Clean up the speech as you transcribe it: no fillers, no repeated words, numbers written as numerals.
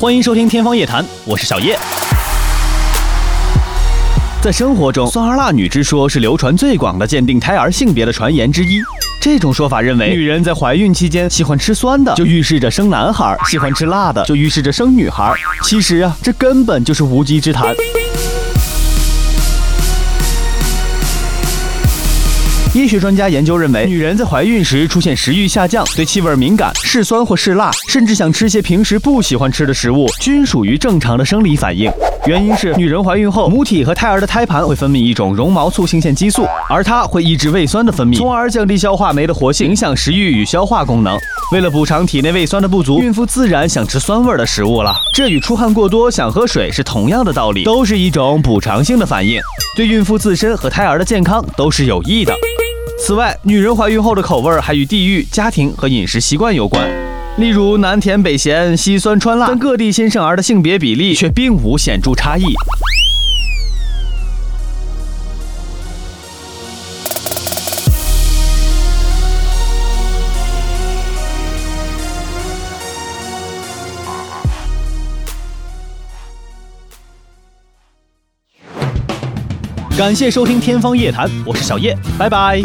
欢迎收听天方夜谭，我是小叶。在生活中，酸儿辣女之说是流传最广的鉴定胎儿性别的传言之一。这种说法认为，女人在怀孕期间喜欢吃酸的，就预示着生男孩；喜欢吃辣的，就预示着生女孩。其实啊，这根本就是无稽之谈。医学专家研究认为，女人在怀孕时出现食欲下降，对气味敏感，嗜酸或嗜辣，甚至想吃些平时不喜欢吃的食物，均属于正常的生理反应。原因是女人怀孕后，母体和胎儿的胎盘会分泌一种绒毛促性腺激素，而它会抑制胃酸的分泌，从而降低消化酶的活性，影响食欲与消化功能。为了补偿体内胃酸的不足，孕妇自然想吃酸味的食物了。这与出汗过多想喝水是同样的道理，都是一种补偿性的反应，对孕妇自身和胎儿的健康都是有益的。此外，女人怀孕后的口味还与地域、家庭和饮食习惯有关，例如南甜北咸、西酸川辣，但各地新生儿的性别比例却并无显著差异。感谢收听天方夜谭，我是小叶，拜拜。